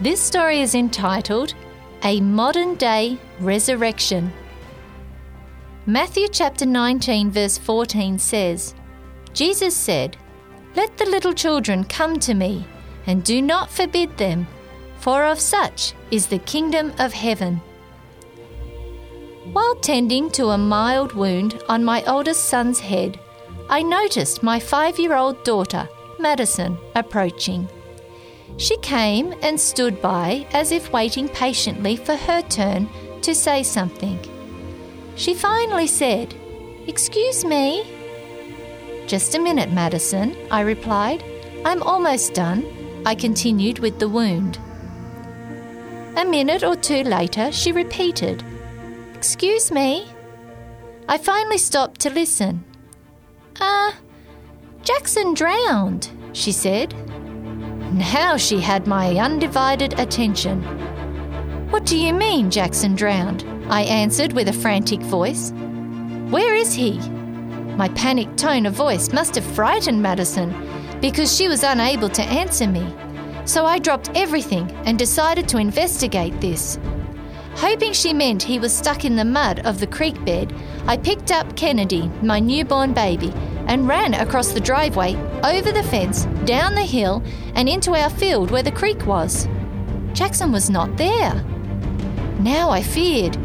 This story is entitled, A Modern Day Resurrection. Matthew chapter 19 verse 14 says, Jesus said, "Let the little children come to me, and do not forbid them, for of such is the kingdom of heaven." While tending to a mild wound on my oldest son's head, I noticed my 5-year-old daughter, Madison, approaching. She came and stood by as if waiting patiently for her turn to say something. She finally said, "Excuse me." "Just a minute, Madison," I replied. "I'm almost done," I continued with the wound. A minute or two later, she repeated, "Excuse me." I finally stopped to listen. Jackson drowned," she said. Now she had my undivided attention. "What do you mean Jackson drowned?" I answered with a frantic voice. "Where is he?" My panicked tone of voice must have frightened Madison, because she was unable to answer me. So I dropped everything and decided to investigate this. Hoping she meant he was stuck in the mud of the creek bed, I picked up Kennedy, my newborn baby, and ran across the driveway, over the fence, down the hill, and into our field where the creek was. Jackson was not there. Now I feared,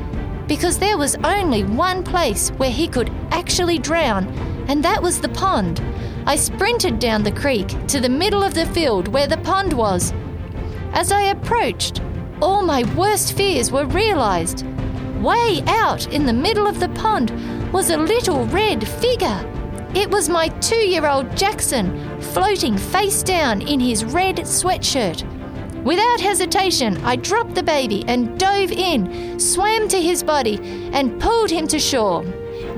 because there was only one place where he could actually drown, and that was the pond. I sprinted down the creek to the middle of the field where the pond was. As I approached, all my worst fears were realised. Way out in the middle of the pond was a little red figure. It was my 2-year-old Jackson, floating face down in his red sweatshirt. Without hesitation, I dropped the baby and dove in, swam to his body, and pulled him to shore.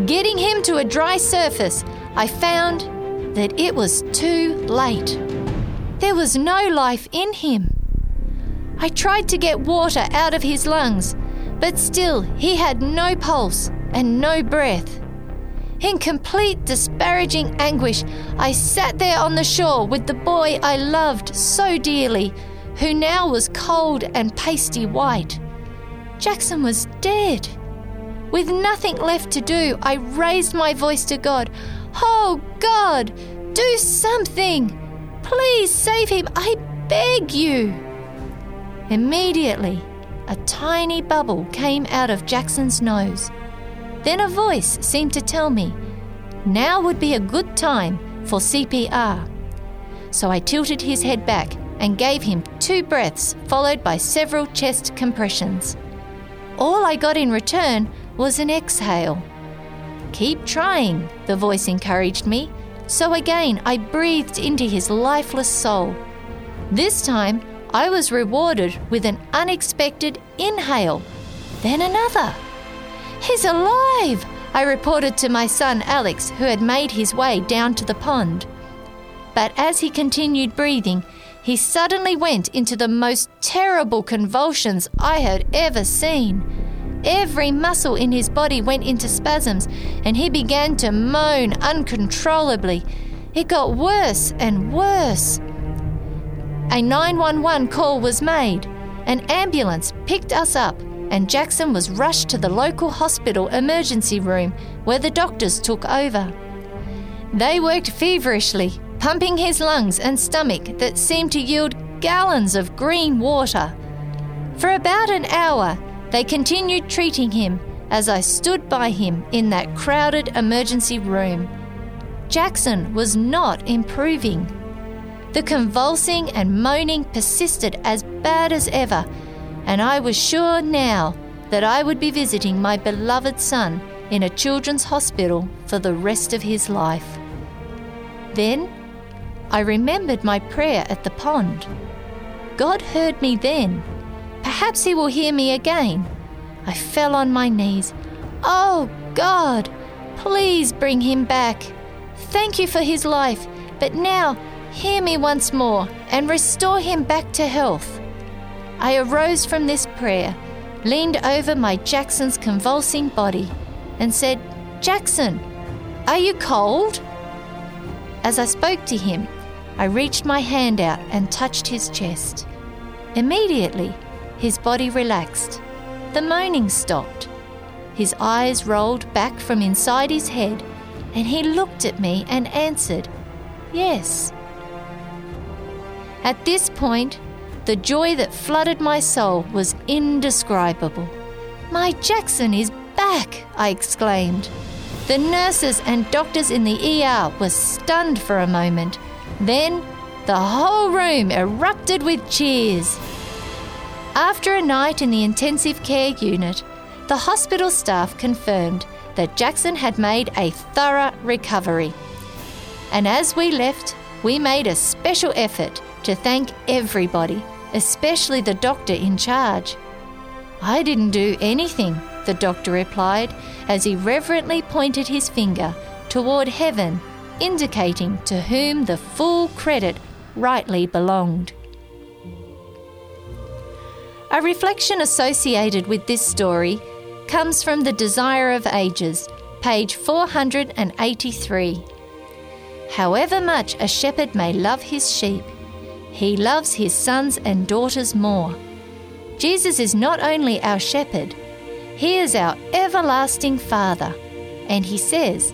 Getting him to a dry surface, I found that it was too late. There was no life in him. I tried to get water out of his lungs, but still he had no pulse and no breath. In complete disparaging anguish, I sat there on the shore with the boy I loved so dearly, who now was cold and pasty white. Jackson was dead. With nothing left to do, I raised my voice to God. "Oh, God, do something! Please save him, I beg you!" Immediately, a tiny bubble came out of Jackson's nose. Then a voice seemed to tell me, now would be a good time for CPR. So I tilted his head back and gave him 2 breaths, followed by several chest compressions. All I got in return was an exhale. "Keep trying," the voice encouraged me. So again, I breathed into his lifeless soul. This time, I was rewarded with an unexpected inhale, then another. "He's alive," I reported to my son Alex, who had made his way down to the pond. But as he continued breathing, he suddenly went into the most terrible convulsions I had ever seen. Every muscle in his body went into spasms, and he began to moan uncontrollably. It got worse and worse. A 911 call was made. An ambulance picked us up, and Jackson was rushed to the local hospital emergency room, where the doctors took over. They worked feverishly, pumping his lungs and stomach that seemed to yield gallons of green water. For about an hour, they continued treating him as I stood by him in that crowded emergency room. Jackson was not improving. The convulsing and moaning persisted as bad as ever, and I was sure now that I would be visiting my beloved son in a children's hospital for the rest of his life. Then I remembered my prayer at the pond. God heard me then. Perhaps he will hear me again. I fell on my knees. Oh, God, please bring him back. Thank you for his life, but now hear me once more and restore him back to health. I arose from this prayer, leaned over my Jackson's convulsing body and said, Jackson, are you cold? As I spoke to him, I reached my hand out and touched his chest. Immediately, his body relaxed. The moaning stopped. His eyes rolled back from inside his head, and he looked at me and answered, yes. At this point, the joy that flooded my soul was indescribable. My Jackson is back, I exclaimed. The nurses and doctors in the ER were stunned for a moment. Then the whole room erupted with cheers. After a night in the intensive care unit, the hospital staff confirmed that Jackson had made a thorough recovery. And as we left, we made a special effort to thank everybody, especially the doctor in charge. I didn't do anything, the doctor replied, as he reverently pointed his finger toward heaven, indicating to whom the full credit rightly belonged. A reflection associated with this story comes from The Desire of Ages, page 483. However much a shepherd may love his sheep, he loves his sons and daughters more. Jesus is not only our shepherd, he is our everlasting Father, and he says,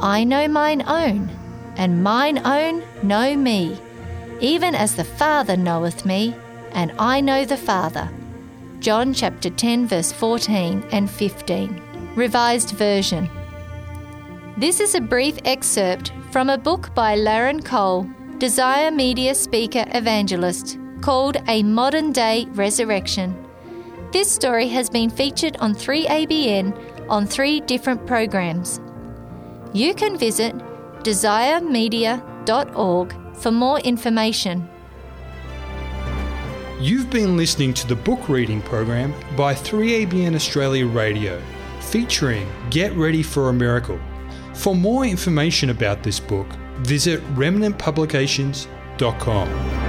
I know mine own, and mine own know me, even as the Father knoweth me, and I know the Father. John chapter 10, verse 14 and 15. Revised Version. This is a brief excerpt from a book by Laren Cole, Desire Media speaker evangelist, called A Modern Day Resurrection. This story has been featured on 3ABN on 3 different programs. You can visit desiremedia.org for more information. You've been listening to the book reading program by 3ABN Australia Radio, featuring Get Ready for a Miracle. For more information about this book, visit remnantpublications.com.